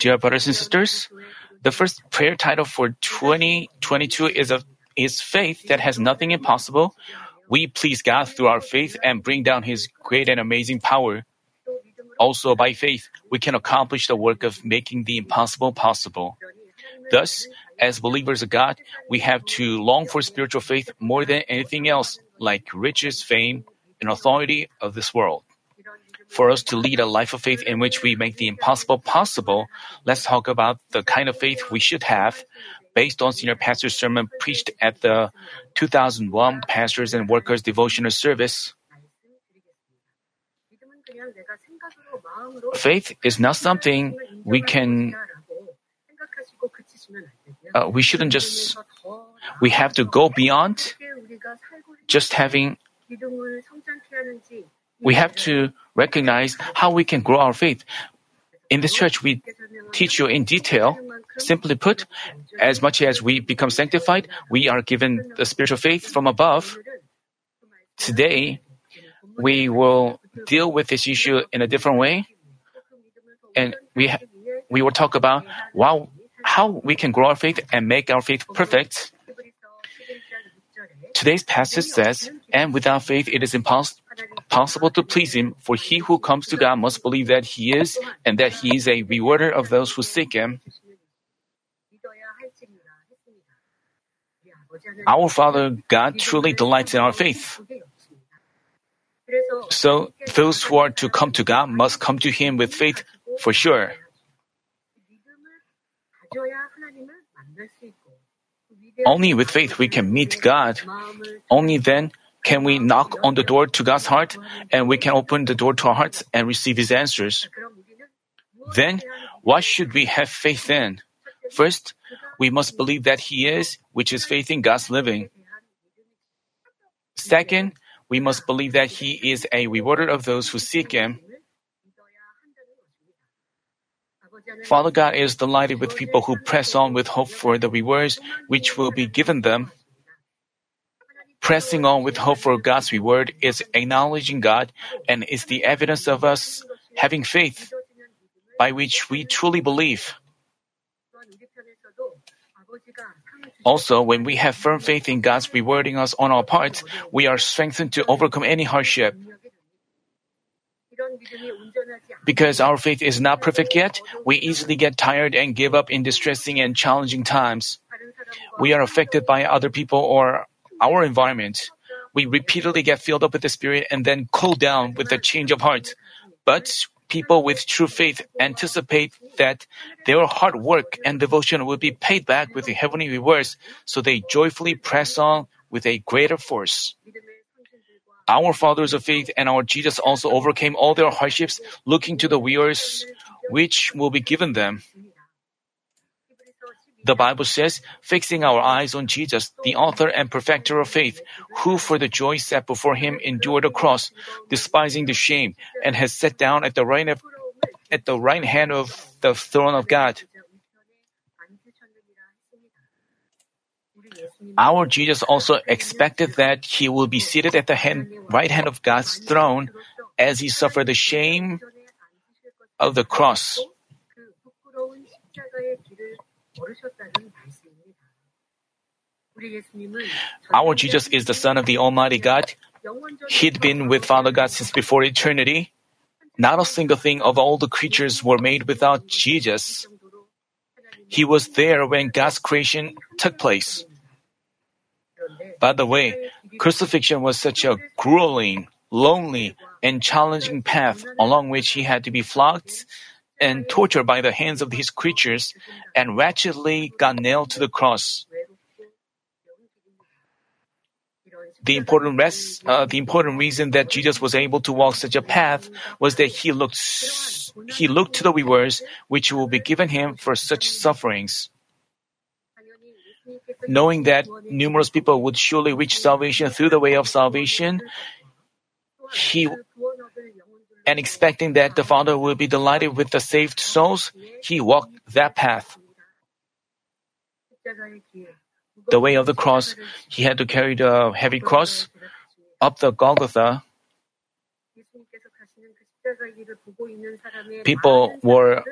Dear brothers and sisters, the first prayer title for 2022 is Faith That Has Nothing Impossible. We please God through our faith and bring down His great and amazing power. Also, by faith, we can accomplish the work of making the impossible possible. Thus, as believers of God, we have to long for spiritual faith more than anything else, like riches, fame, and authority of this world. For us to lead a life of faith in which we make the impossible possible, let's talk about the kind of faith we should have based on Senior Pastor's sermon preached at the 2001 Pastors and Workers Devotional Service. Faith is not something we have to go beyond just having. We have to recognize how we can grow our faith. In this church, we teach you in detail. Simply put, as much as we become sanctified, we are given the spiritual faith from above. Today, we will deal with this issue in a different way. And we will talk about how we can grow our faith and make our faith perfect. Today's passage says, "And without faith it is impossible to please Him, for he who comes to God must believe that He is, and that He is a rewarder of those who seek Him." Our Father God truly delights in our faith. So those who are to come to God must come to Him with faith for sure. Only with faith we can meet God. Only then can we knock on the door to God's heart, and we can open the door to our hearts and receive His answers. Then, what should we have faith in? First, we must believe that He is, which is faith in God's living. Second, we must believe that He is a rewarder of those who seek Him. Father God is delighted with people who press on with hope for the rewards which will be given them. Pressing on with hope for God's reward is acknowledging God and is the evidence of us having faith by which we truly believe. Also, when we have firm faith in God's rewarding us on our part, we are strengthened to overcome any hardship. Because our faith is not perfect yet, we easily get tired and give up in distressing and challenging times. We are affected by other people or our environment. We repeatedly get filled up with the Spirit and then cool down with a change of heart. But people with true faith anticipate that their hard work and devotion will be paid back with the heavenly rewards, so they joyfully press on with a greater force. Our fathers of faith and our Jesus also overcame all their hardships, looking to the rewards which will be given them. The Bible says, "Fixing our eyes on Jesus, the author and perfecter of faith, who for the joy set before Him endured the cross, despising the shame, and has sat down at the right hand of the throne of God." Our Jesus also expected that He will be seated at the right hand of God's throne as He suffered the shame of the cross. Our Jesus is the Son of the Almighty God. He'd been with Father God since before eternity. Not a single thing of all the creatures were made without Jesus. He was there when God's creation took place. By the way, crucifixion was such a grueling, lonely, and challenging path along which He had to be flogged and tortured by the hands of His creatures and wretchedly got nailed to the cross. The important reason that Jesus was able to walk such a path was that he looked to the rewards which will be given Him for such sufferings. Knowing that numerous people would surely reach salvation through the way of salvation, and expecting that the Father will be delighted with the saved souls, He walked that path. The way of the cross, He had to carry the heavy cross up the Golgotha. People were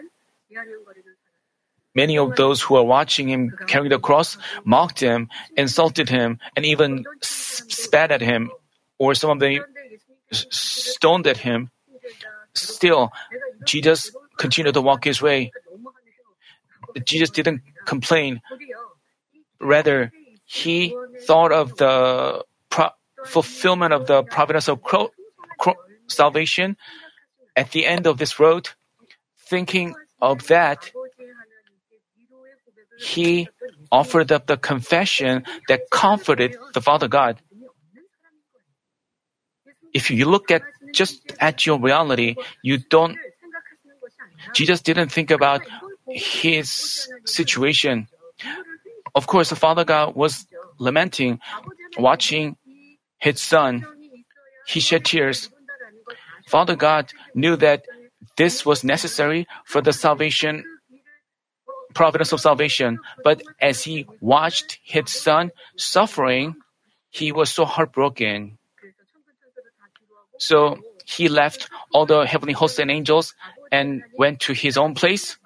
Many of those who were watching him carry the cross mocked him, insulted him, and even spat at him, or some of them stoned at him. Still, Jesus continued to walk his way. Jesus didn't complain. Rather, he thought of the fulfillment of the providence of salvation at the end of this road. Thinking of that, he offered up the confession that comforted the Father God. If you look at just at your reality, Jesus didn't think about his situation. Of course, the Father God was lamenting, watching his son. He shed tears. Father God knew that this was necessary for the salvation, providence of salvation. But as he watched his son suffering, he was so heartbroken. So he left all the heavenly hosts and angels and went to his own place.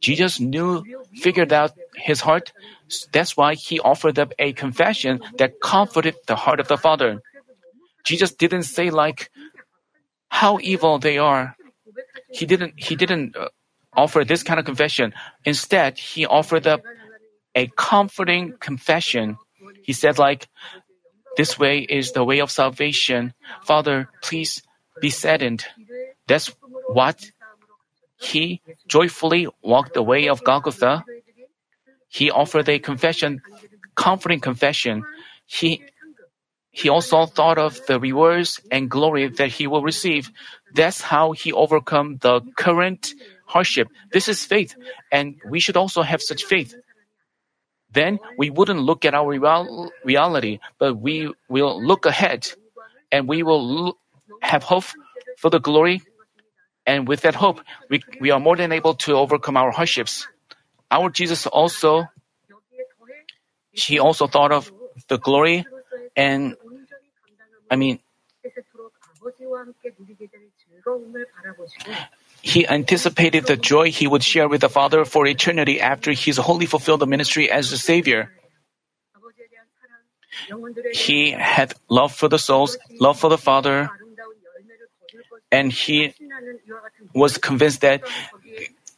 Jesus figured out his heart. That's why he offered up a confession that comforted the heart of the Father. Jesus didn't say like, how evil they are. He didn't offer this kind of confession. Instead, he offered up a comforting confession. He said like, this way is the way of salvation. Father, please be saddened. That's what he joyfully walked the way of Golgotha. He offered a confession, comforting confession. He also thought of the rewards and glory that he will receive. That's how he overcome the current hardship. This is faith, and we should also have such faith. Then we wouldn't look at our reality, but we will look ahead, and we will have hope for the glory. And with that hope, we are more than able to overcome our hardships. Our Jesus also thought of the glory, and he anticipated the joy he would share with the Father for eternity after he's wholly fulfilled the ministry as the Savior. He had love for the souls, love for the Father, and he was convinced that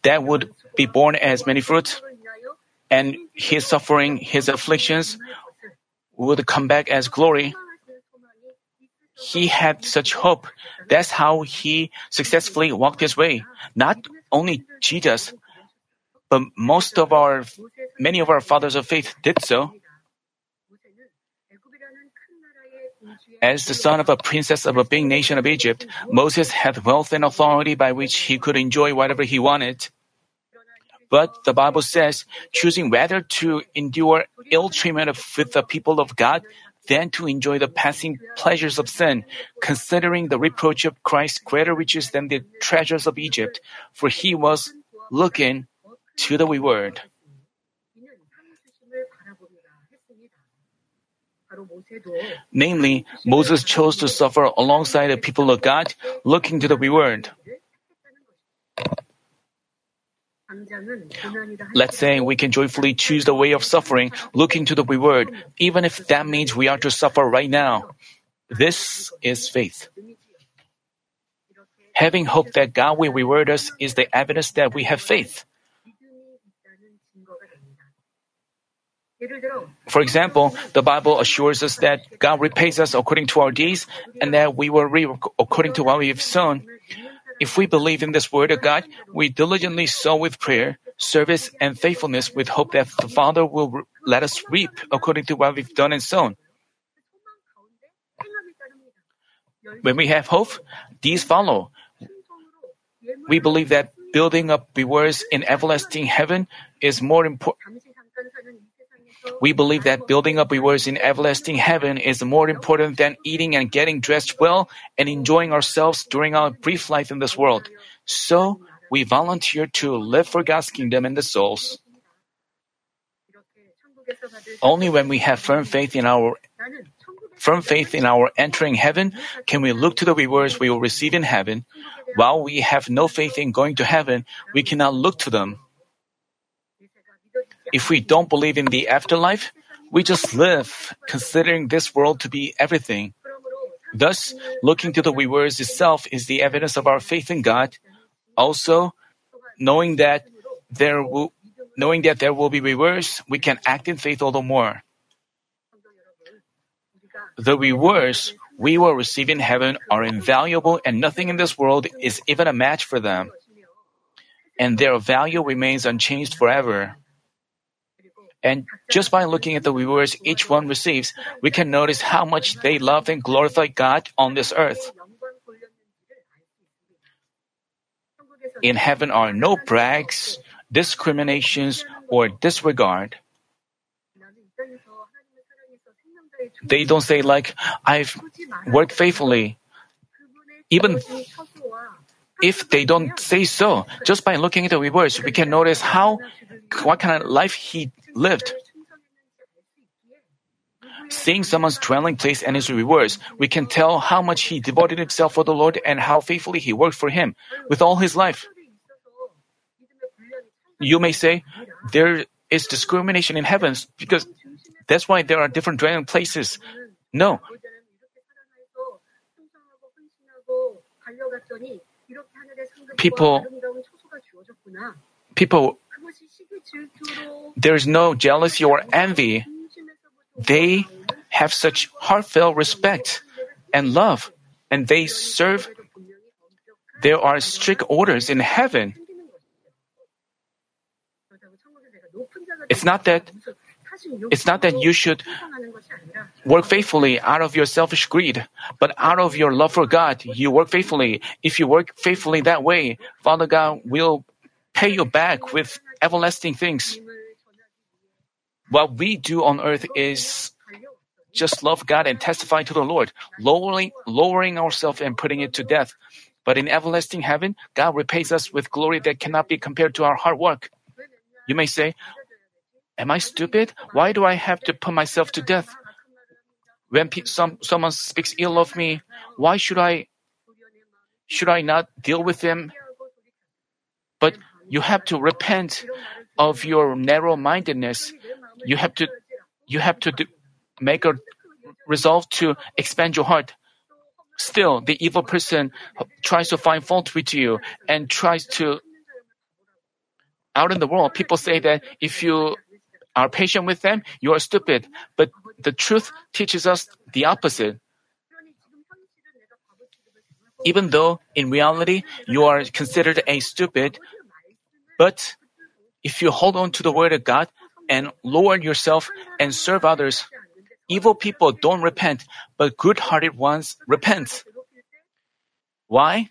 that would be born as many fruits, and his suffering, his afflictions would come back as glory. He had such hope. That's how he successfully walked his way. Not only Jesus, but many of our fathers of faith did so. As the son of a princess of a big nation of Egypt, Moses had wealth and authority by which he could enjoy whatever he wanted. But the Bible says, choosing rather to endure ill treatment with the people of God than to enjoy the passing pleasures of sin, considering the reproach of Christ greater riches than the treasures of Egypt, for he was looking to the reward. Namely, Moses chose to suffer alongside the people of God, looking to the reward. Let's say we can joyfully choose the way of suffering, looking to the reward, even if that means we are to suffer right now. This is faith. Having hope that God will reward us is the evidence that we have faith. For example, the Bible assures us that God repays us according to our deeds and that we will reap according to what we have sown. If we believe in this word of God, we diligently sow with prayer, service, and faithfulness with hope that the Father will let us reap according to what we've done and sown. When we have hope, these follow. We believe that building up rewards in everlasting heaven is more important. We believe that building up rewards in everlasting heaven is more important than eating and getting dressed well and enjoying ourselves during our brief life in this world. So, we volunteer to live for God's kingdom and the souls. Only when we have firm faith in our entering heaven can we look to the rewards we will receive in heaven. while we have no faith in going to heaven, we cannot look to them. If we don't believe in the afterlife, we just live, considering this world to be everything. Thus, looking to the rewards itself is the evidence of our faith in God. Also, knowing that there will be rewards, we can act in faith all the more. The rewards we will receive in heaven are invaluable, and nothing in this world is even a match for them. And their value remains unchanged forever. And just by looking at the rewards each one receives, we can notice how much they love and glorify God on this earth. In heaven are no brags, discriminations, or disregard. They don't say like, I've worked faithfully. Even if they don't say so, just by looking at the rewards, we can notice what kind of life he lived. Seeing someone's dwelling place and his rewards, we can tell how much he devoted himself for the Lord and how faithfully he worked for him with all his life. You may say, there is discrimination in heavens because that's why there are different dwelling places. No. There is no jealousy or envy. They have such heartfelt respect and love, and they serve. There are strict orders in heaven. It's not that you should work faithfully out of your selfish greed, but out of your love for God, you work faithfully. If you work faithfully that way, Father God will pay you back with everlasting things. What we do on earth is just love God and testify to the Lord, lowering ourselves and putting it to death. But in everlasting heaven, God repays us with glory that cannot be compared to our hard work. You may say, am I stupid? Why do I have to put myself to death? When someone speaks ill of me, why should I not deal with them? But you have to repent of your narrow-mindedness. You have to make a resolve to expand your heart. Still, the evil person tries to find fault with you and tries to. Out in the world, people say that if you are patient with them, you are stupid. But the truth teaches us the opposite. Even though in reality you are considered a stupid, but if you hold on to the word of God and lower yourself and serve others, evil people don't repent, but good-hearted ones repent. Why?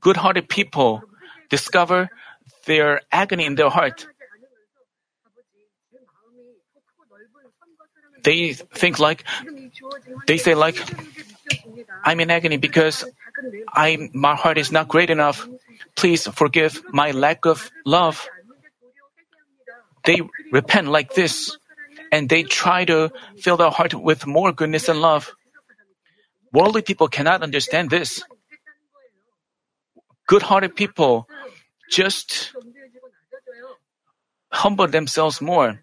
Good-hearted people discover their agony in their heart. They say, I'm in agony because my heart is not great enough. Please forgive my lack of love. They repent like this, and they try to fill their heart with more goodness and love. Worldly people cannot understand this. Good-hearted people just humble themselves more.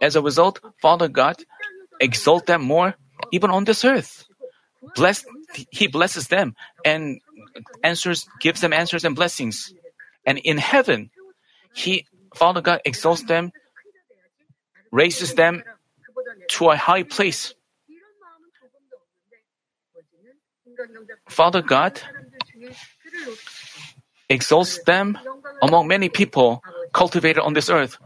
As a result, Father God exalts them more, even on this earth. He blesses them and gives them answers and blessings. And in heaven, Father God exalts them, raises them to a high place. Father God exalts them among many people cultivated on this earth.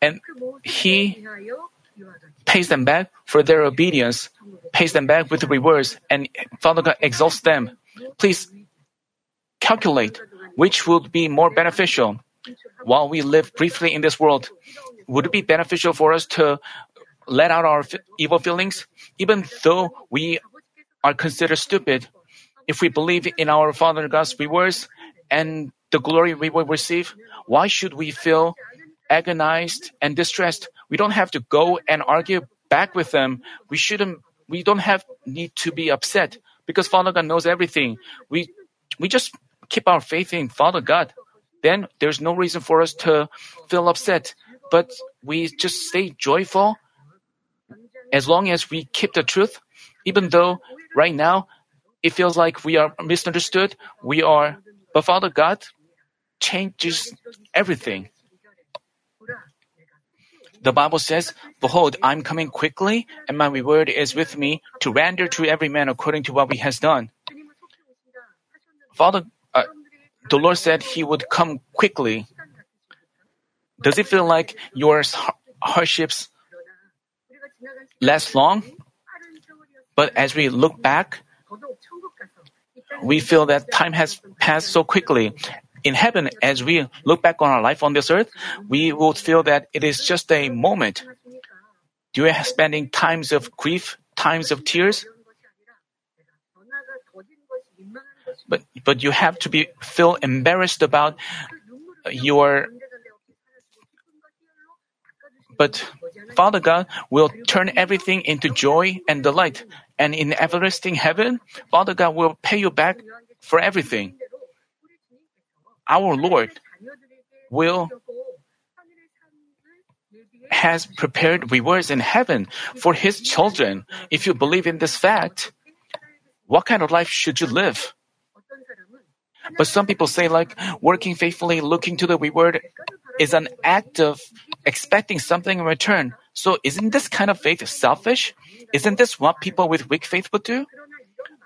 And He pays them back for their obedience, pays them back with rewards, and Father God exalts them. Please calculate which would be more beneficial. While we live briefly in this world, would it be beneficial for us to let out our evil feelings? Even though we are considered stupid, if we believe in our Father God's rewards and the glory we will receive, why should we feel agonized and distressed? We don't have to go and argue back with them. We shouldn't we don't have need to be upset because Father God knows everything. We just keep our faith in Father God. Then there's no reason for us to feel upset, but we just stay joyful as long as we keep the truth. Even though right now it feels like we are misunderstood, but Father God changes everything. The Bible says, "Behold, I'm coming quickly, and my reward is with me to render to every man according to what he has done." The Lord said He would come quickly. Does it feel like your hardships last long? But as we look back, we feel that time has passed so quickly. In heaven, as we look back on our life on this earth, we will feel that it is just a moment. You are spending times of grief, times of tears. But you have to feel embarrassed about your. But Father God will turn everything into joy and delight. And in everlasting heaven, Father God will pay you back for everything. Our Lord has prepared rewards in heaven for His children. If you believe in this fact, what kind of life should you live? But some people say, like, working faithfully, looking to the reward is an act of expecting something in return. So isn't this kind of faith selfish? Isn't this what people with weak faith would do?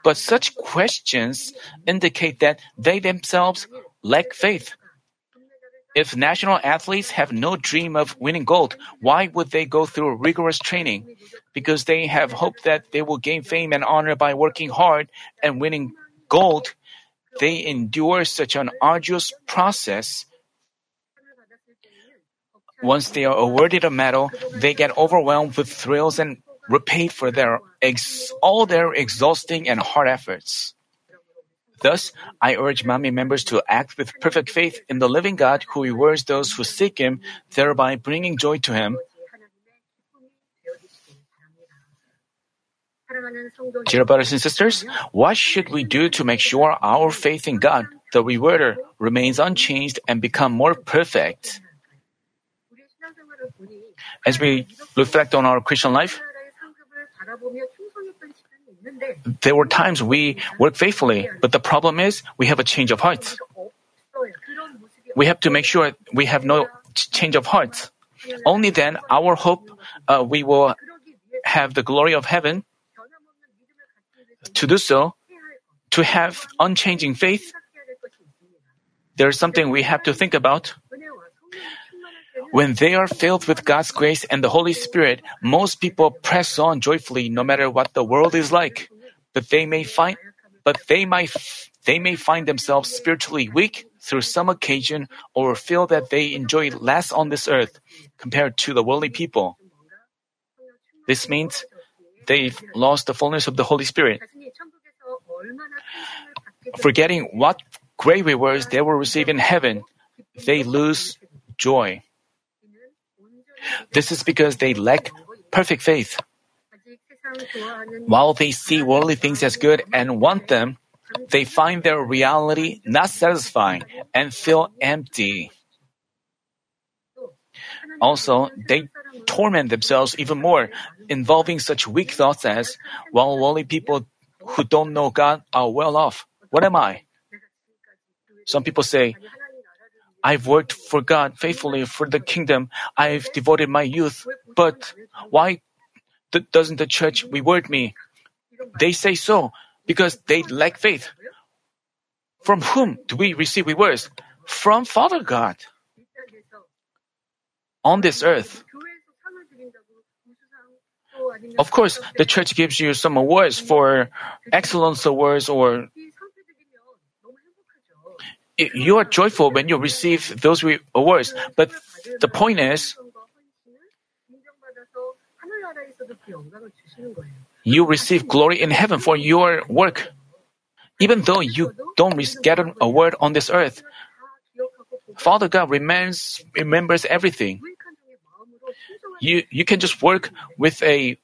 But such questions indicate that they themselves lack faith. If national athletes have no dream of winning gold, why would they go through rigorous training? Because they have hope that they will gain fame and honor by working hard and winning gold. They endure such an arduous process. Once they are awarded a medal, they get overwhelmed with thrills and repaid for all their exhausting and hard efforts. Thus, I urge MAMI members to act with perfect faith in the living God who rewards those who seek Him, thereby bringing joy to Him. Dear brothers and sisters, what should we do to make sure our faith in God, the Rewarder, remains unchanged and become more perfect? As we reflect on our Christian life, there were times we worked faithfully, but the problem is we have a change of heart. We have to make sure we have no change of heart. Only then our hope we will have the glory of heaven. To do so, to have unchanging faith, there is something we have to think about. When they are filled with God's grace and the Holy Spirit, most people press on joyfully no matter what the world is like. But they may find themselves spiritually weak through some occasion or feel that they enjoy less on this earth compared to the worldly people. This means they've lost the fullness of the Holy Spirit. Forgetting what great rewards they will receive in heaven, they lose joy. This is because they lack perfect faith. While they see worldly things as good and want them, they find their reality not satisfying and feel empty. Also, they torment themselves even more, involving such weak thoughts as, well, worldly people who don't know God are well off. What am I? Some people say, I've worked for God faithfully for the kingdom. I've devoted my youth, but why doesn't the church reward me? They say so because they lack faith. From whom do we receive rewards? From Father God. On this earth. Of course, the church gives you some awards for excellence awards or you are joyful when you receive those awards. But the point is, you receive glory in heaven for your work. Even though you don't get an award on this earth, Father God remembers everything. You can just work with a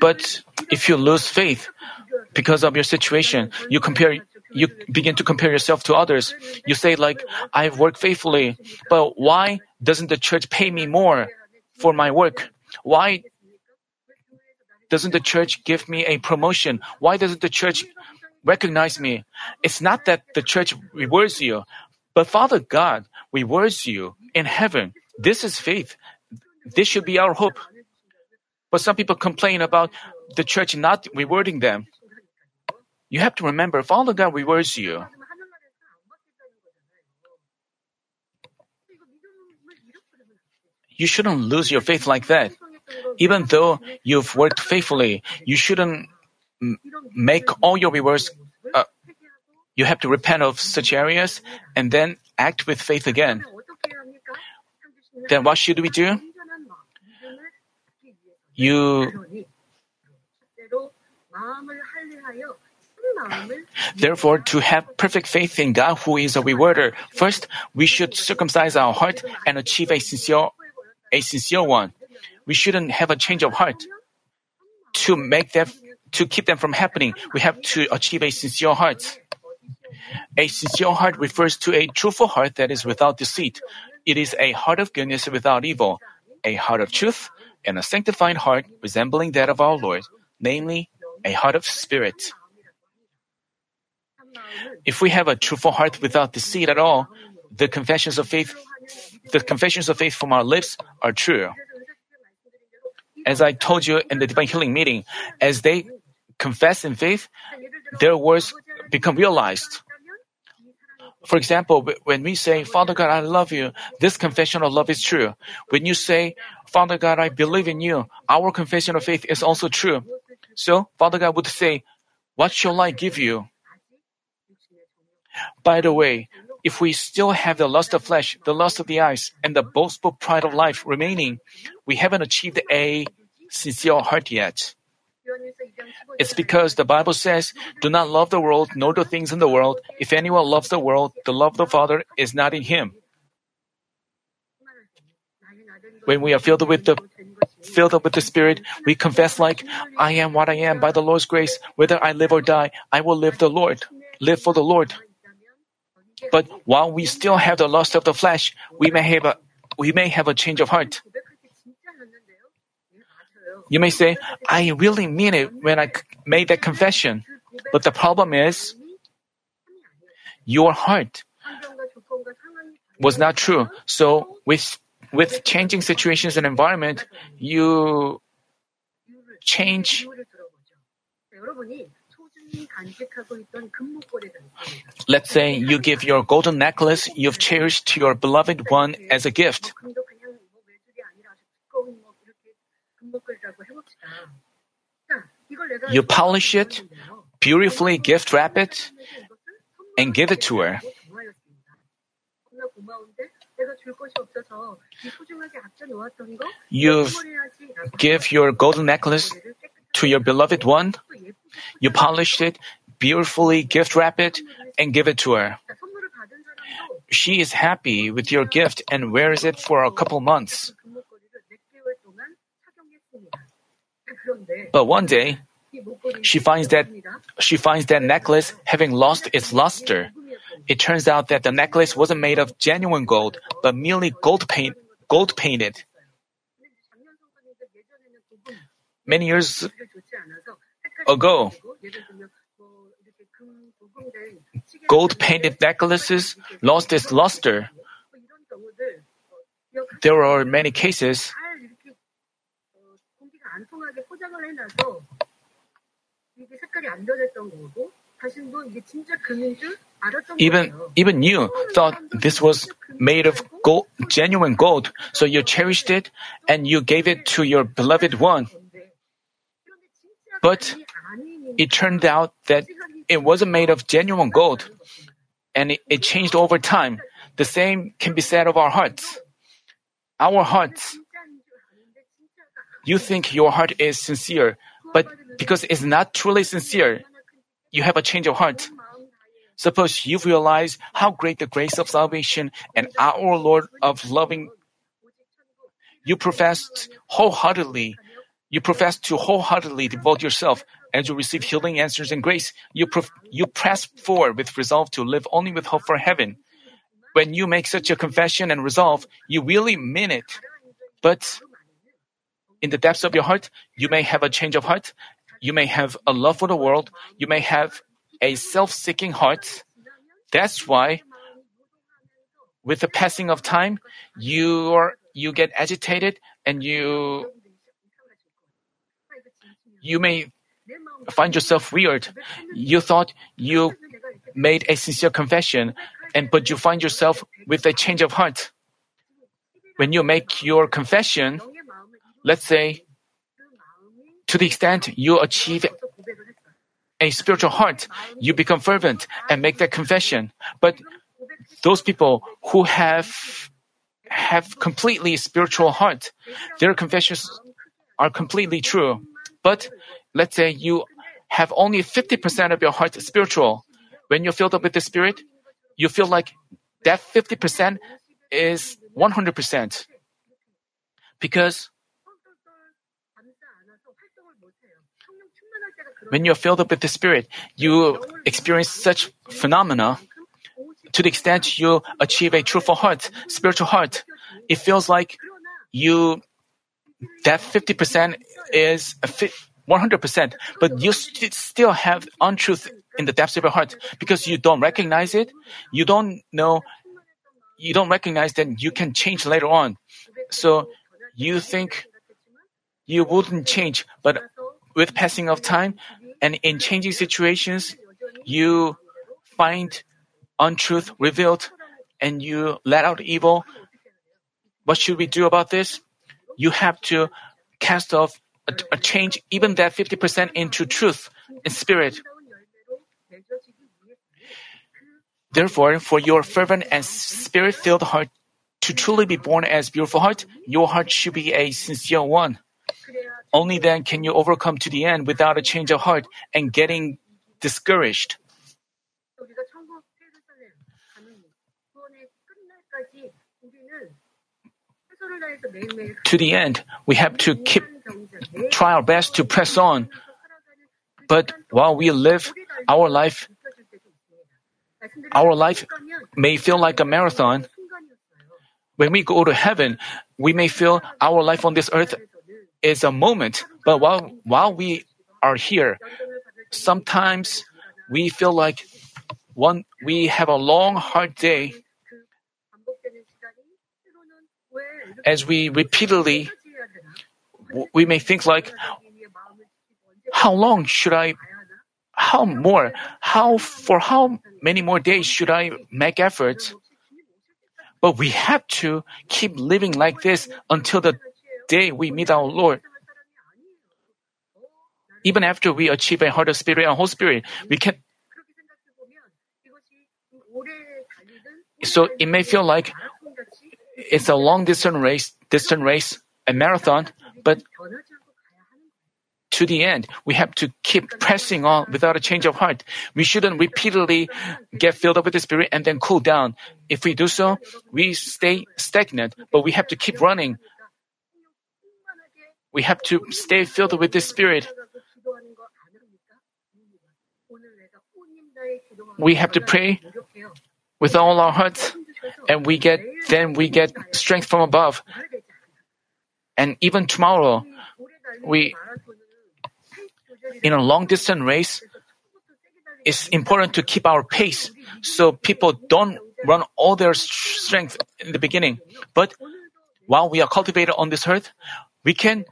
But if you lose faith because of your situation, you begin to compare yourself to others. You say like, I've worked faithfully, but why doesn't the church pay me more for my work? Why doesn't the church give me a promotion? Why doesn't the church recognize me? It's not that the church rewards you, but Father God rewards you in heaven. This is faith. This should be our hope. But some people complain about the church not rewarding them. You have to remember, Father God rewards you. You shouldn't lose your faith like that. Even though you've worked faithfully, you shouldn't make all your rewards. You have to repent of such areas and then act with faith again. Then what should we do? Therefore, to have perfect faith in God who is a rewarder, first, we should circumcise our heart and achieve a sincere one. We shouldn't have a change of heart. To keep them from happening, we have to achieve a sincere heart. A sincere heart refers to a truthful heart that is without deceit. It is a heart of goodness without evil, a heart of truth, and a sanctified heart resembling that of our Lord, namely, a heart of spirit. If we have a truthful heart without deceit at all, the confessions of faith from our lips are true. As I told you in the Divine Healing meeting, as they confess in faith, their words become realized. For example, when we say, Father God, I love you, this confession of love is true. When you say, Father God, I believe in you, our confession of faith is also true. So, Father God would say, what shall I give you? By the way, if we still have the lust of flesh, the lust of the eyes, and the boastful pride of life remaining, we haven't achieved a sincere heart yet. It's because the Bible says, do not love the world, nor the things in the world. If anyone loves the world, the love of the Father is not in him. When we are filled up with the Spirit, we confess like, I am what I am by the Lord's grace. Whether I live or die, I will live for the Lord. But while we still have the lust of the flesh, we may have a change of heart. You may say, I really mean it when I made that confession. But the problem is, your heart was not true. So with changing situations and environment, you change. Let's say you give your golden necklace you've cherished to your beloved one as a gift. You polish it, beautifully gift wrap it, and give it to her. You give your golden necklace to your beloved one, you polish it, beautifully gift wrap it, and give it to her. She is happy with your gift and wears it for a couple months. But one day, she finds that necklace having lost its luster. It turns out that the necklace wasn't made of genuine gold, but merely gold painted. Many years ago, gold painted necklaces lost its luster. There are many cases. Even you thought this was made of gold, genuine gold, so you cherished it and you gave it to your beloved one. But it turned out that it wasn't made of genuine gold, and it changed over time. The same can be said of our hearts. Our hearts. You think your heart is sincere, but because it's not truly sincere, you have a change of heart. Suppose you realize how great the grace of salvation and our Lord of loving. You professed wholeheartedly You profess to wholeheartedly devote yourself. As you receive healing answers and grace, you press forward with resolve to live only with hope for heaven. When you make such a confession and resolve, you really mean it. But in the depths of your heart, you may have a change of heart. You may have a love for the world. You may have a self-seeking heart. That's why, with the passing of time, you get agitated and you may find yourself weird. You thought you made a sincere confession, but you find yourself with a change of heart. When you make your confession, let's say, to the extent you achieve a spiritual heart, you become fervent and make that confession. But those people who have completely spiritual heart, their confessions are completely true. But let's say you have only 50% of your heart spiritual. When you're filled up with the Spirit, you feel like that 50% is 100%. Because when you're filled up with the Spirit, you experience such phenomena. To the extent you achieve a truthful heart, spiritual heart, it feels like that 50% is 100%, but you still have untruth in the depths of your heart because you don't recognize it. You don't know, you don't recognize that you can change later on. So you think you wouldn't change, but with passing of time and in changing situations, you find untruth revealed and you let out evil. What should we do about this? You have to cast off a change, even that 50% into truth and spirit. Therefore, for your fervent and spirit-filled heart to truly be born as beautiful heart, your heart should be a sincere one. Only then can you overcome to the end without a change of heart and getting discouraged. To the end, we have to try our best to press on. But while we live, our life may feel like a marathon. When we go to heaven, we may feel our life on this earth is a moment. But while we are here, sometimes we feel like we have a long, hard day. As we repeatedly, we may think like, for how many more days should I make efforts? But we have to keep living like this until the day we meet our Lord. Even after we achieve a heart of spirit and whole spirit, we can. So it may feel like it's a long distant race, a marathon, but to the end, we have to keep pressing on without a change of heart. We shouldn't repeatedly get filled up with the Spirit and then cool down. If we do so, we stay stagnant, but we have to keep running. We have to stay filled with the Spirit. We have to pray with all our hearts, and we get strength from above. And even tomorrow, in a long-distance race, it's important to keep our pace so people don't run all their strength in the beginning. But while we are cultivated on this earth, we can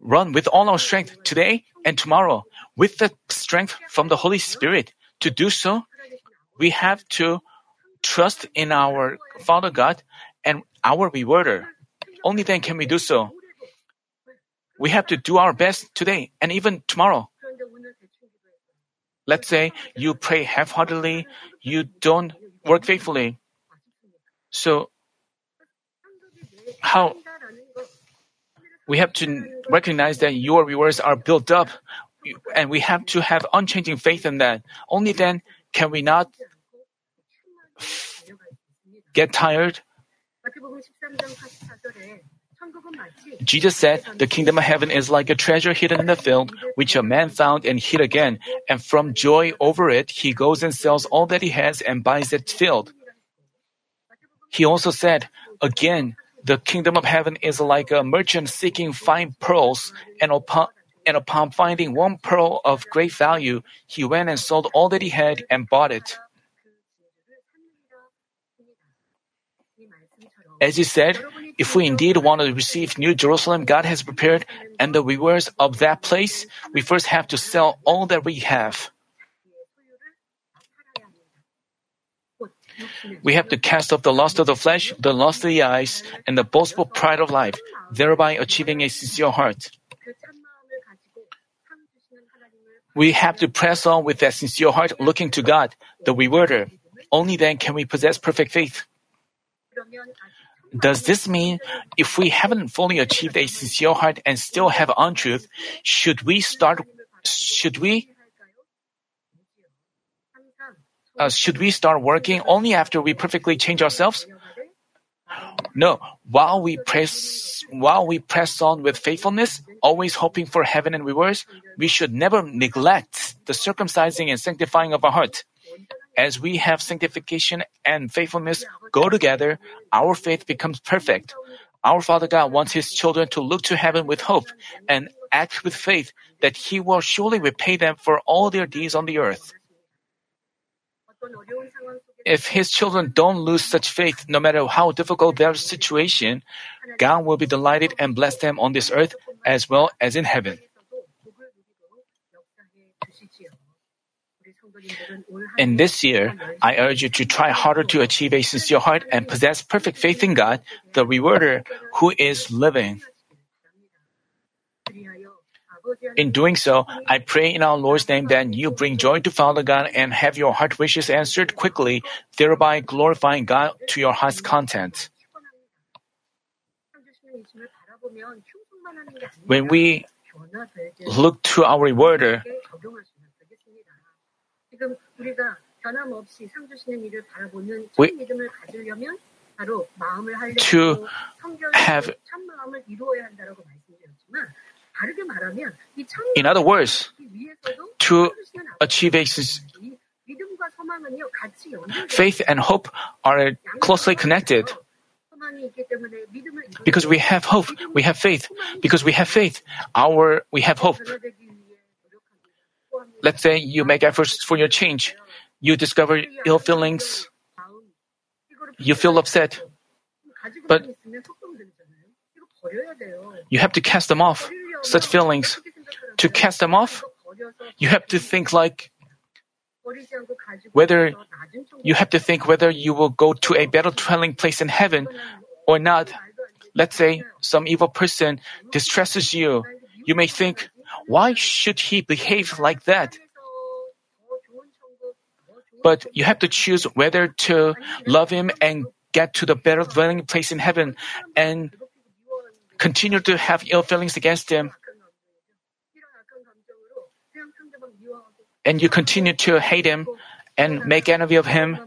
run with all our strength today and tomorrow with the strength from the Holy Spirit. To do so, we have to trust in our Father God and our rewarder. Only then can we do so. We have to do our best today and even tomorrow. Let's say you pray half-heartedly, you don't work faithfully. So, we have to recognize that your rewards are built up, and we have to have unchanging faith in that. Only then can we not get tired. Jesus said, "The kingdom of heaven is like a treasure hidden in the field, which a man found and hid again, and from joy over it, he goes and sells all that he has and buys that field." He also said, "Again, the kingdom of heaven is like a merchant seeking fine pearls, and upon finding one pearl of great value, he went and sold all that he had and bought it." As he said, if we indeed want to receive New Jerusalem God has prepared and the rewards of that place, we first have to sell all that we have. We have to cast off the lust of the flesh, the lust of the eyes, and the boastful pride of life, thereby achieving a sincere heart. We have to press on with that sincere heart, looking to God, the rewarder. Only then can we possess perfect faith. Does this mean if we haven't fully achieved a sincere heart and still have untruth, should we start working only after we perfectly change ourselves? No. While we press on with faithfulness, always hoping for heaven and rewards, we should never neglect the circumcising and sanctifying of our heart. As we have sanctification and faithfulness go together, our faith becomes perfect. Our Father God wants His children to look to heaven with hope and act with faith that He will surely repay them for all their deeds on the earth. If His children don't lose such faith, no matter how difficult their situation, God will be delighted and bless them on this earth as well as in heaven. In this year, I urge you to try harder to achieve a sincere heart and possess perfect faith in God, the rewarder who is living. In doing so, I pray in our Lord's name that you bring joy to Father God and have your heart wishes answered quickly, thereby glorifying God to your heart's content. When we look to our rewarder, to have, in other words, to achieve faith and hope are closely connected. Because we have hope, we have faith. Because we have faith, we have hope. Let's say you make efforts for your change. You discover ill feelings. You feel upset. But you have to cast them off, such feelings. To cast them off, you have to think whether you will go to a better dwelling place in heaven or not. Let's say some evil person distresses you. You may think, why should he behave like that? But you have to choose whether to love him and get to the better dwelling place in heaven and continue to have ill feelings against him. And you continue to hate him and make envy of him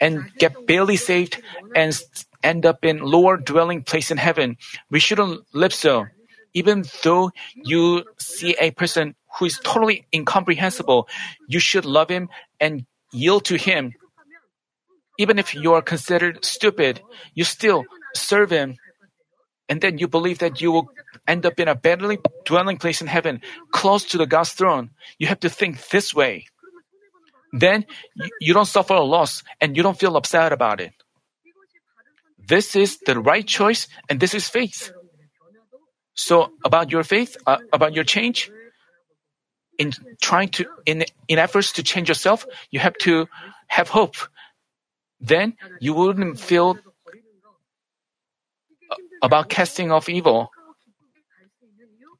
and get barely saved and end up in lower dwelling place in heaven. We shouldn't live so. Even though you see a person who is totally incomprehensible, you should love him and yield to him. Even if you are considered stupid, you still serve him. And then you believe that you will end up in a better dwelling place in heaven, close to the God's throne. You have to think this way. Then you don't suffer a loss and you don't feel upset about it. This is the right choice and this is faith. So about your faith, about your change, in efforts to change yourself, you have to have hope. Then you wouldn't feel about casting off evil.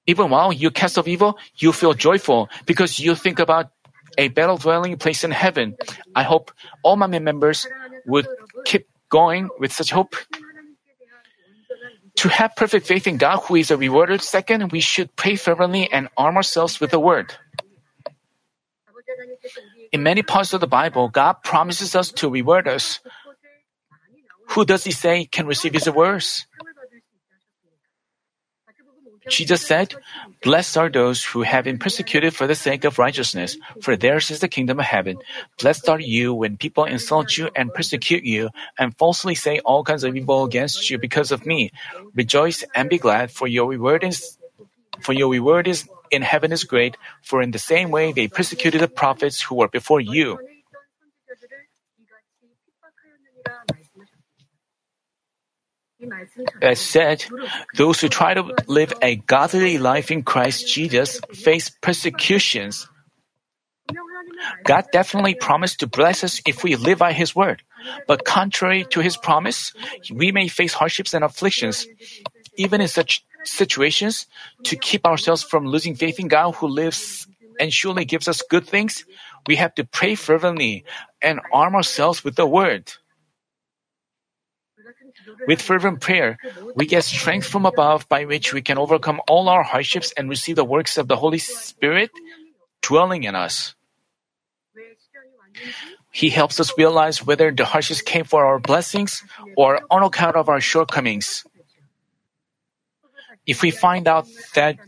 Even while you cast off evil, you feel joyful because you think about a better dwelling place in heaven. I hope all my members would keep going with such hope. To have perfect faith in God who is a rewarder, second, we should pray fervently and arm ourselves with the Word. In many parts of the Bible, God promises us to reward us. Who does He say can receive His rewards? Jesus said, "Blessed are those who have been persecuted for the sake of righteousness, for theirs is the kingdom of heaven. Blessed are you when people insult you and persecute you and falsely say all kinds of evil against you because of me. Rejoice and be glad, for your reward is in heaven is great, for in the same way they persecuted the prophets who were before you." As said, those who try to live a godly life in Christ Jesus face persecutions. God definitely promised to bless us if we live by His word. But contrary to His promise, we may face hardships and afflictions. Even in such situations, to keep ourselves from losing faith in God who lives and surely gives us good things, we have to pray fervently and arm ourselves with the word. With fervent prayer, we get strength from above by which we can overcome all our hardships and receive the works of the Holy Spirit dwelling in us. He helps us realize whether the hardships came for our blessings or on account of our shortcomings. If we find out that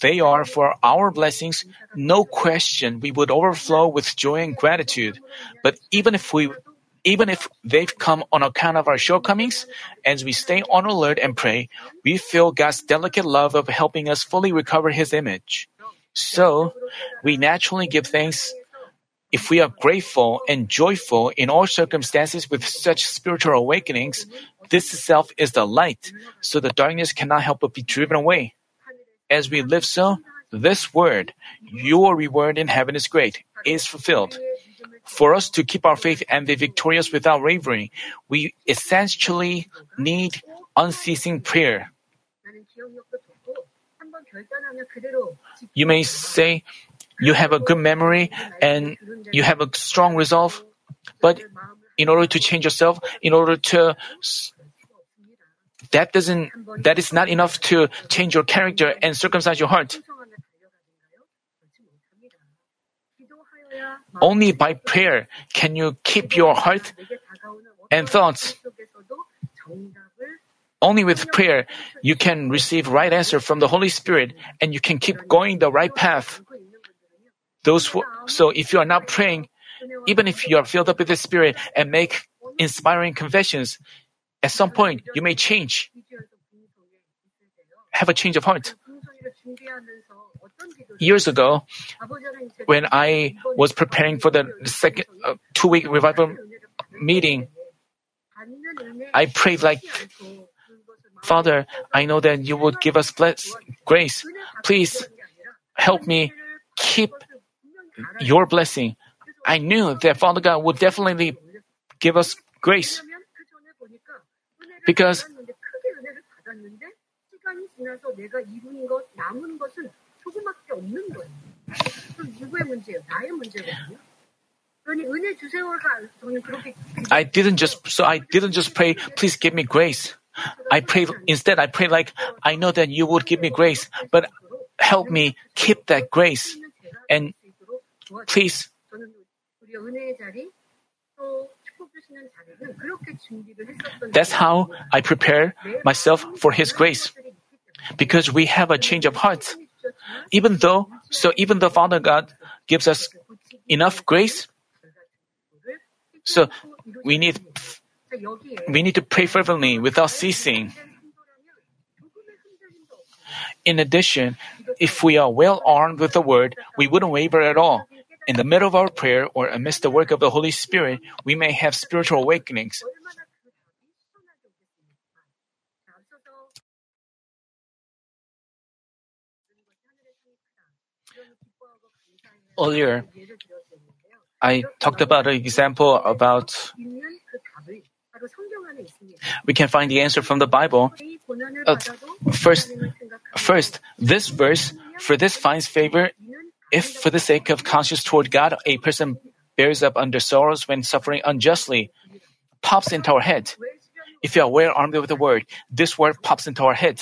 they are for our blessings, no question we would overflow with joy and gratitude. But even if they've come on account of our shortcomings, as we stay on alert and pray, we feel God's delicate love of helping us fully recover His image. So, we naturally give thanks if we are grateful and joyful in all circumstances with such spiritual awakenings. This itself is the light, so the darkness cannot help but be driven away. As we live so, this word, "Your reward in heaven is great," is fulfilled. For us to keep our faith and be victorious without wavering, we essentially need unceasing prayer. You may say you have a good memory and you have a strong resolve, but in order to change yourself, that is not enough to change your character and circumcise your heart. Only by prayer can you keep your heart and thoughts. Only with prayer you can receive right answer from the Holy Spirit and you can keep going the right path. So if you are not praying, even if you are filled up with the Spirit and make inspiring confessions, at some point you may change, have a change of heart. Years ago, when I was preparing for the second 2-week revival meeting, I prayed like, "Father, I know that you would give us grace. Please help me keep your blessing." I knew that Father God would definitely give us grace, because I didn't just pray, "Please give me grace." Instead I prayed like, "I know that you would give me grace, but help me keep that grace, and please." That's how I prepare myself for His grace, because we have a change of heart. Even though Father God gives us enough grace, so we need to pray fervently without ceasing. In addition, if we are well armed with the Word, we wouldn't waver at all. In the middle of our prayer or amidst the work of the Holy Spirit, we may have spiritual awakenings. Earlier, I talked about an example about we can find the answer from the Bible. First, this verse, "For this finds favor if for the sake of conscience toward God a person bears up under sorrows when suffering unjustly," pops into our head. If you are well armed with the word, this word pops into our head.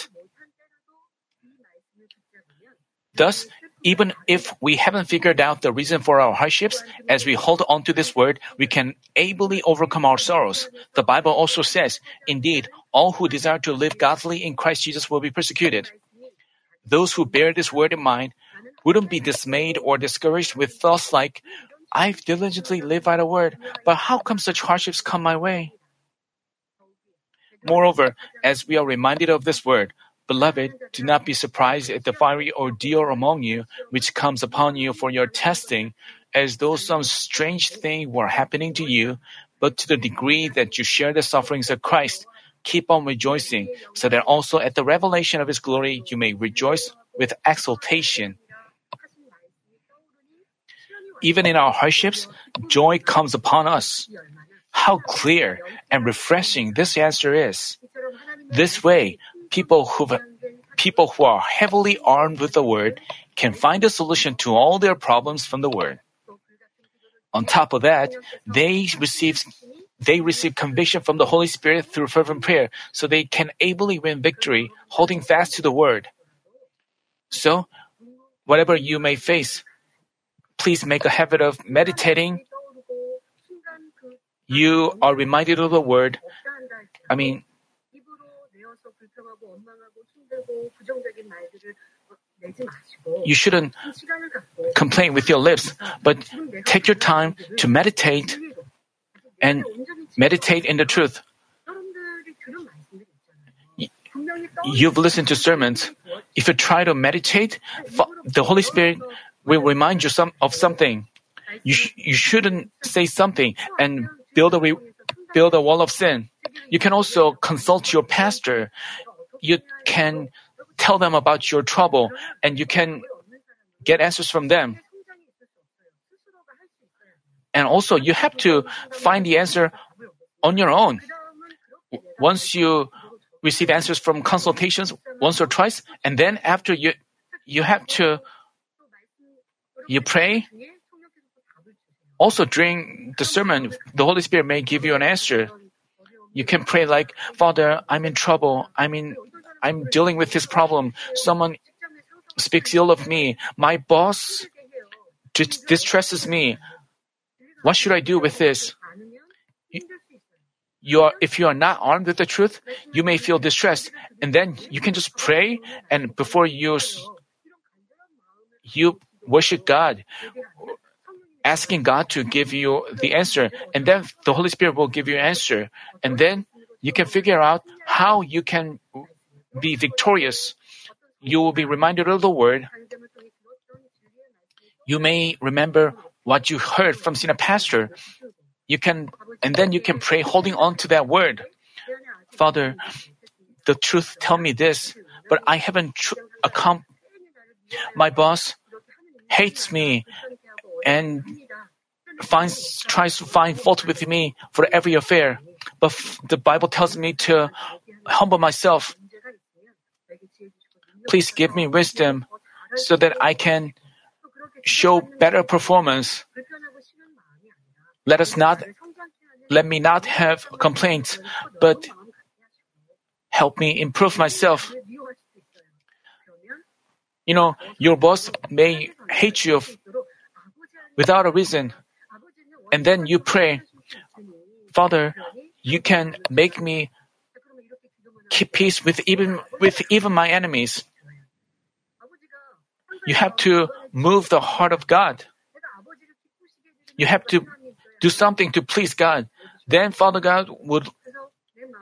Thus, even if we haven't figured out the reason for our hardships, as we hold on to this word, we can ably overcome our sorrows. The Bible also says, "Indeed, all who desire to live godly in Christ Jesus will be persecuted." Those who bear this word in mind wouldn't be dismayed or discouraged with thoughts like, I've diligently lived by the word, but how come such hardships come my way? Moreover, as we are reminded of this word, beloved, do not be surprised at the fiery ordeal among you, which comes upon you for your testing, as though some strange thing were happening to you, but to the degree that you share the sufferings of Christ, keep on rejoicing, so that also at the revelation of His glory you may rejoice with exultation. Even in our hardships, joy comes upon us. How clear and refreshing this answer is. This way, people who are heavily armed with the Word can find a solution to all their problems from the Word. On top of that, they receive conviction from the Holy Spirit through fervent prayer, so they can ably win victory, holding fast to the Word. So, whatever you may face, please make a habit of meditating. You are reminded of the Word. You shouldn't complain with your lips, but take your time to meditate and meditate in the truth. You've listened to sermons. If you try to meditate, the Holy Spirit will remind you of something. You shouldn't say something and build a wall of sin. You can also consult your pastor. You can tell them about your trouble, and you can get answers from them. And also, you have to find the answer on your own. Once you receive answers from consultations once or twice, and then after you pray. Also, during the sermon, the Holy Spirit may give you an answer. You can pray like, Father, I'm in trouble. I'm dealing with this problem. Someone speaks ill of me. My boss distresses me. What should I do with this? If you are not armed with the truth, you may feel distressed. And then you can just pray, and before you worship God, asking God to give you the answer. And then the Holy Spirit will give you an answer. And then you can figure out how you can be victorious. You will be reminded of the Word. You may remember what you heard from senior pastor. You can pray holding on to that word. Father, the truth tell me this, but I haven't my boss hates me and tries to find fault with me for every affair. But the Bible tells me to humble myself. Please give me wisdom so that I can show better performance. Let me not have complaints, but help me improve myself. Your boss may hate you without a reason. And then you pray, Father, you can make me keep peace with even my enemies. You have to move the heart of God. You have to do something to please God. Then Father God would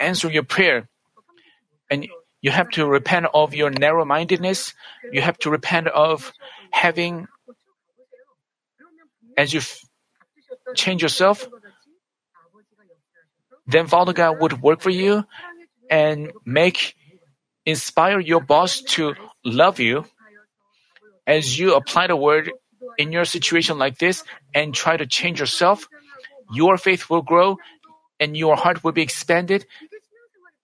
answer your prayer. And you have to repent of your narrow-mindedness. You have to repent of as you change yourself, then Father God would work for you and inspire your boss to love you. As you apply the word in your situation like this and try to change yourself, your faith will grow and your heart will be expanded.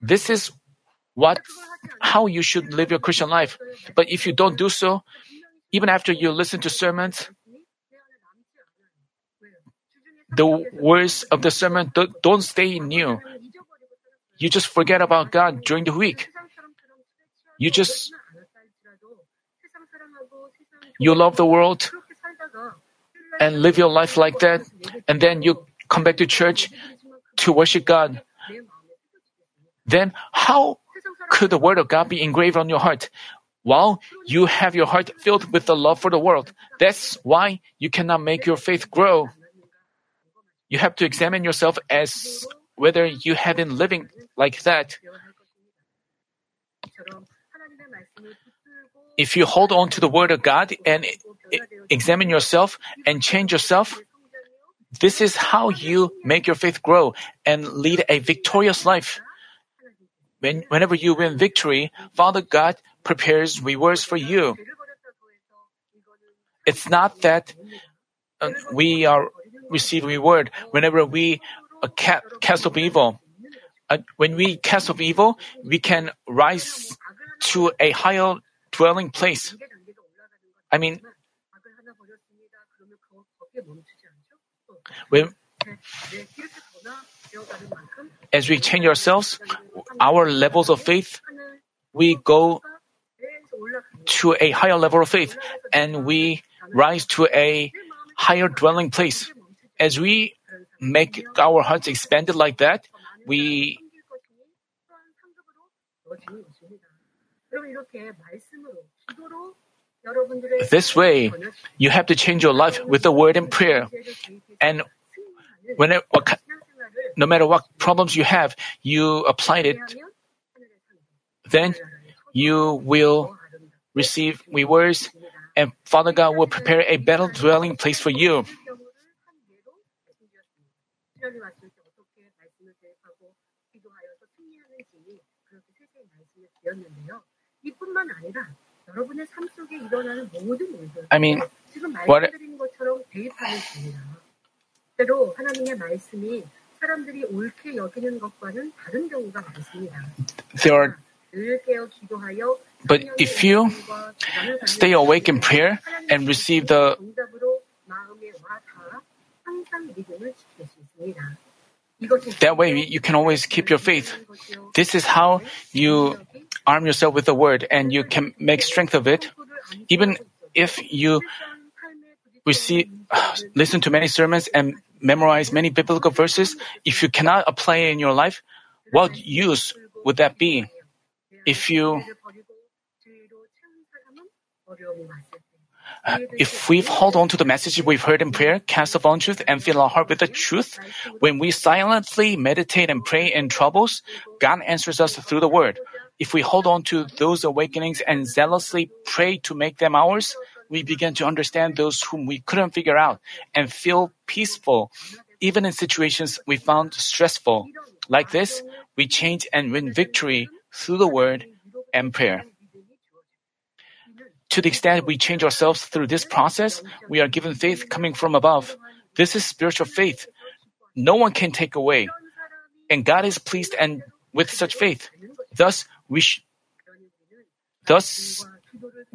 This is how you should live your Christian life. But if you don't do so, even after you listen to sermons, the words of the sermon don't stay in you. You just forget about God during the week. You love the world and live your life like that, and then you come back to church to worship God. Then how could the Word of God be engraved on your heart? while you have your heart filled with the love for the world. That's why you cannot make your faith grow. You have to examine yourself as whether you have been living like that. If you hold on to the Word of God and examine yourself and change yourself, this is how you make your faith grow and lead a victorious life. Whenever you win victory, Father God prepares rewards for you. It's not that we are receive reward whenever we cast off evil. When we cast off evil, we can rise to a higher dwelling place. As we change ourselves, our levels of faith, we go to a higher level of faith and we rise to a higher dwelling place. As we make our hearts expanded like that, this way, you have to change your life with the word and prayer. And no matter what problems you have, you apply it, then you will receive rewards and Father God will prepare a better dwelling place for you. But if you stay awake in prayer and receive the that way you can always keep your faith. This is how you arm yourself with the word and you can make strength of it. Even if you listen to many sermons and memorize many biblical verses, if you cannot apply it in your life, what use would that be? If we've held on to the message we've heard in prayer, cast off untruth, and fill our heart with the truth, when we silently meditate and pray in troubles, God answers us through the word. If we hold on to those awakenings and zealously pray to make them ours, we begin to understand those whom we couldn't figure out and feel peaceful, even in situations we found stressful. Like this, we change and win victory through the word and prayer. To the extent we change ourselves through this process, we are given faith coming from above. This is spiritual faith. No one can take away. And God is pleased with such faith. Thus, we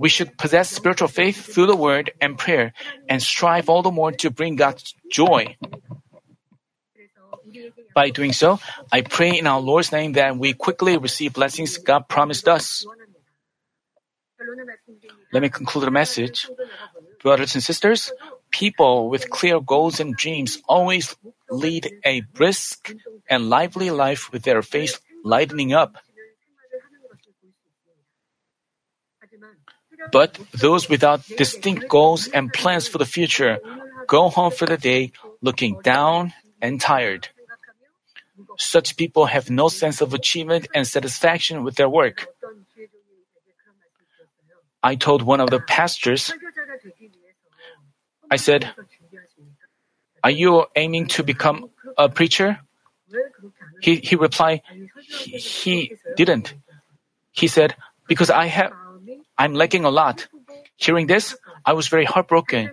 should possess spiritual faith through the word and prayer and strive all the more to bring God joy. By doing so, I pray in our Lord's name that we quickly receive blessings God promised us. Let me conclude the message. Brothers and sisters, people with clear goals and dreams always lead a brisk and lively life with their face lightening up. But those without distinct goals and plans for the future go home for the day looking down and tired. Such people have no sense of achievement and satisfaction with their work. I told one of the pastors, I said, "Are you aiming to become a preacher?" He replied, he didn't. He said, "Because I'm lacking a lot." Hearing this, I was very heartbroken.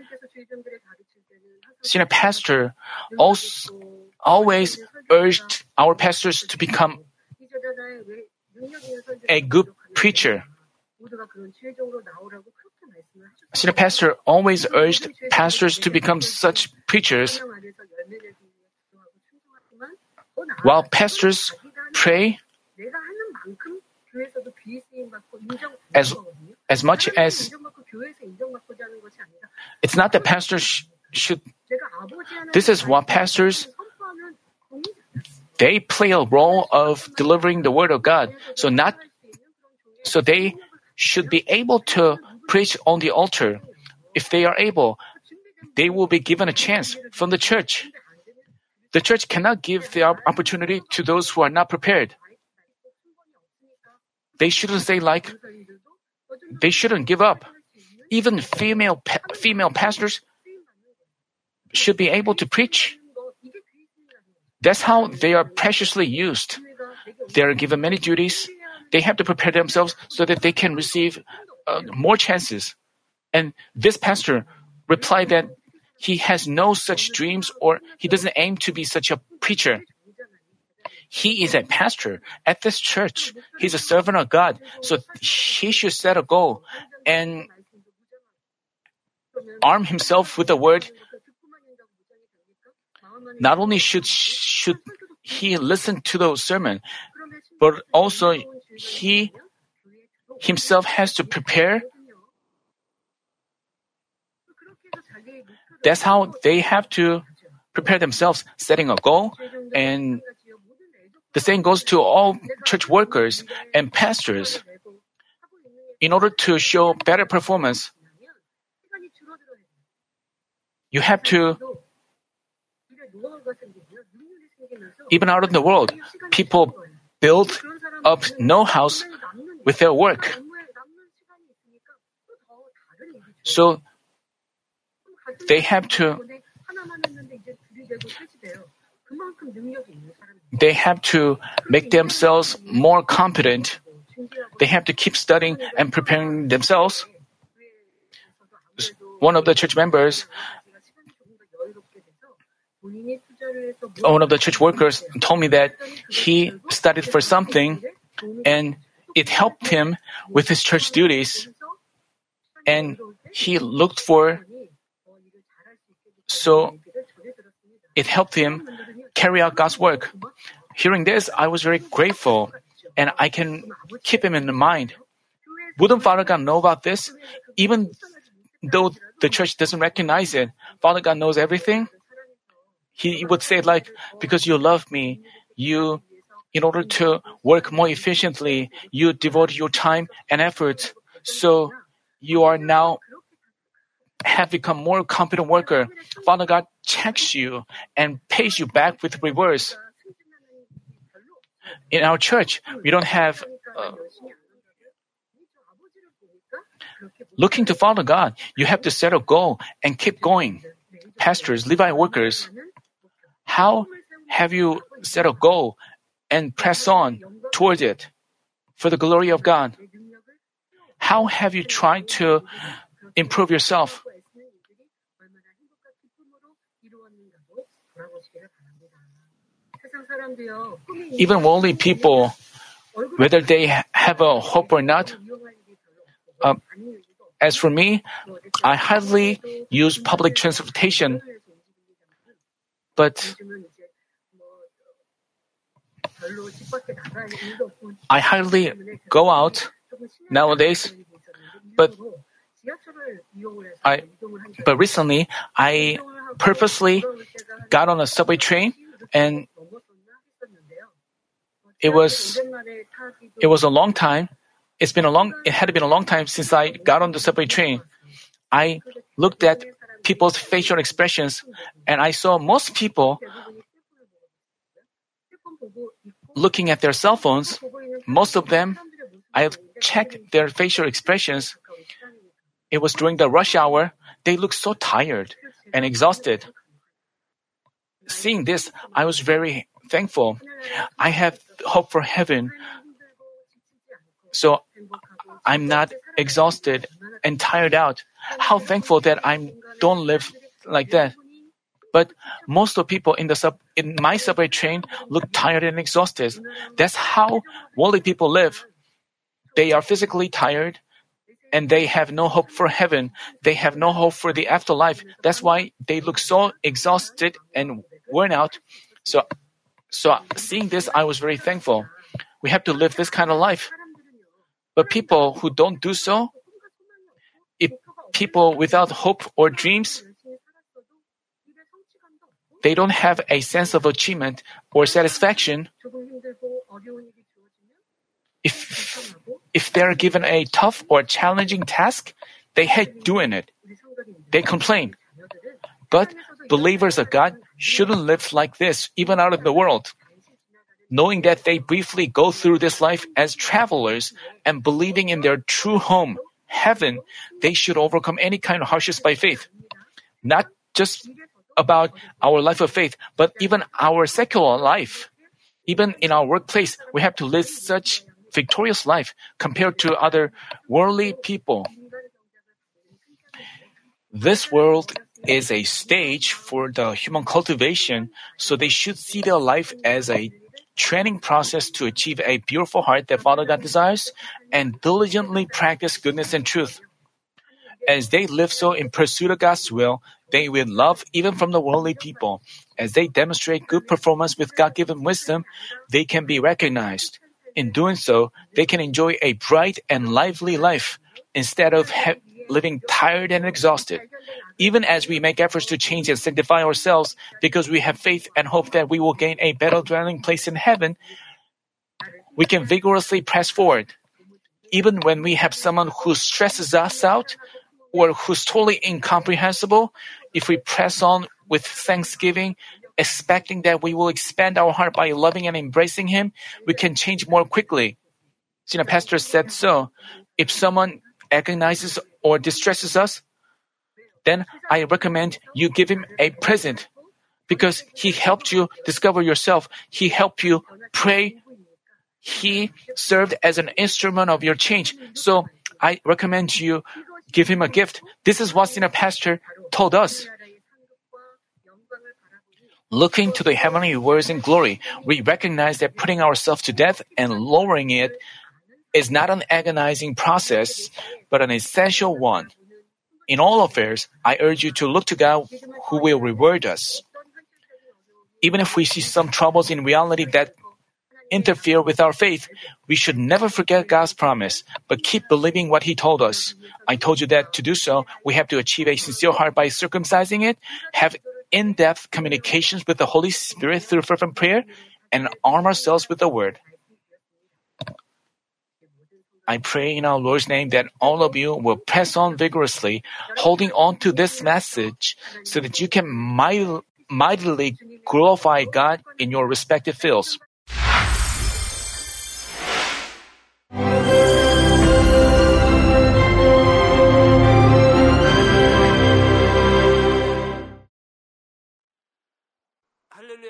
Senior pastor always urged our pastors to become a good preacher. Senior pastor always urged pastors to become such preachers. While pastors pray, as much as it's not that pastors should. This is what pastors, they play a role of delivering the word of God. So they should be able to preach on the altar. If they are able, they will be given a chance from the church. The church cannot give the opportunity to those who are not prepared. They shouldn't say like, they shouldn't give up. Even female pastors should be able to preach. That's how they are preciously used. They are given many duties. They have to prepare themselves so that they can receive more chances. And this pastor replied that he has no such dreams or he doesn't aim to be such a preacher. He is a pastor at this church. He's a servant of God. So he should set a goal and arm himself with the word. Not only should he listen to the sermon, but also he himself has to prepare. That's how they have to prepare themselves, setting a goal. And the same goes to all church workers and pastors. In order to show better performance, you have to, even out in the world, people build up know-hows with their work. So they have to make themselves more competent. They have to keep studying and preparing themselves. One of the church workers told me that he studied for something and it helped him with his church duties, and he looked for, so it helped him carry out God's work. Hearing this, I was very grateful, and I can keep him in mind. Wouldn't Father God know about this? Even though the church doesn't recognize it, Father God knows everything. He would say like, because you love me, you, in order to work more efficiently, you devote your time and effort. So you are now have become more competent worker. Father God checks you and pays you back with rewards. In our church, we don't have looking to Father God. You have to set a goal and keep going. Pastors, Levite workers, how have you set a goal and press on towards it for the glory of God? How have you tried to improve yourself? Even worldly people, whether they have a hope or not, as for me, I hardly use public transportation. But I hardly go out nowadays. But recently, I purposely got on a subway train, and it was a long time. It had been a long time since I got on the subway train. I looked at people's facial expressions, and I saw most people looking at their cell phones. Most of them, I checked their facial expressions. It was during the rush hour. They looked so tired and exhausted. Seeing this, I was very thankful. I have hope for heaven. So I'm not exhausted and tired out. How thankful that I don't live like that. But most of people in my subway train look tired and exhausted. That's how worldly people live. They are physically tired and they have no hope for heaven. They have no hope for the afterlife. That's why they look so exhausted and worn out. So seeing this, I was very thankful. We have to live this kind of life. But people who don't do so, people without hope or dreams, they don't have a sense of achievement or satisfaction. If If they are given a tough or challenging task, they hate doing it. They complain. But believers of God shouldn't live like this even out in the world. Knowing that they briefly go through this life as travelers and believing in their true home, heaven, they should overcome any kind of hardships by faith. Not just about our life of faith, but even our secular life. Even in our workplace, we have to live such victorious life compared to other worldly people. This world is a stage for the human cultivation, so they should see their life as a training process to achieve a beautiful heart that Father God desires and diligently practice goodness and truth. As they live so in pursuit of God's will, they will love even from the worldly people. As they demonstrate good performance with God-given wisdom, they can be recognized. In doing so, they can enjoy a bright and lively life instead of living tired and exhausted. Even as we make efforts to change and sanctify ourselves because we have faith and hope that we will gain a better dwelling place in heaven, we can vigorously press forward. Even when we have someone who stresses us out or who's totally incomprehensible, if we press on with thanksgiving, expecting that we will expand our heart by loving and embracing Him, we can change more quickly. Pastor said so. If someone agonizes or distresses us, then I recommend you give him a present because he helped you discover yourself. He helped you pray. He served as an instrument of your change. So I recommend you give him a gift. This is what Pastor told us. Looking to the heavenly rewards in glory, we recognize that putting ourselves to death and lowering it is not an agonizing process, but an essential one. In all affairs, I urge you to look to God who will reward us. Even if we see some troubles in reality that interfere with our faith, we should never forget God's promise, but keep believing what He told us. I told you that to do so, we have to achieve a sincere heart by circumcising it, have in-depth communications with the Holy Spirit through fervent prayer, and arm ourselves with the Word. I pray in our Lord's name that all of you will press on vigorously, holding on to this message so that you can mightily glorify God in your respective fields.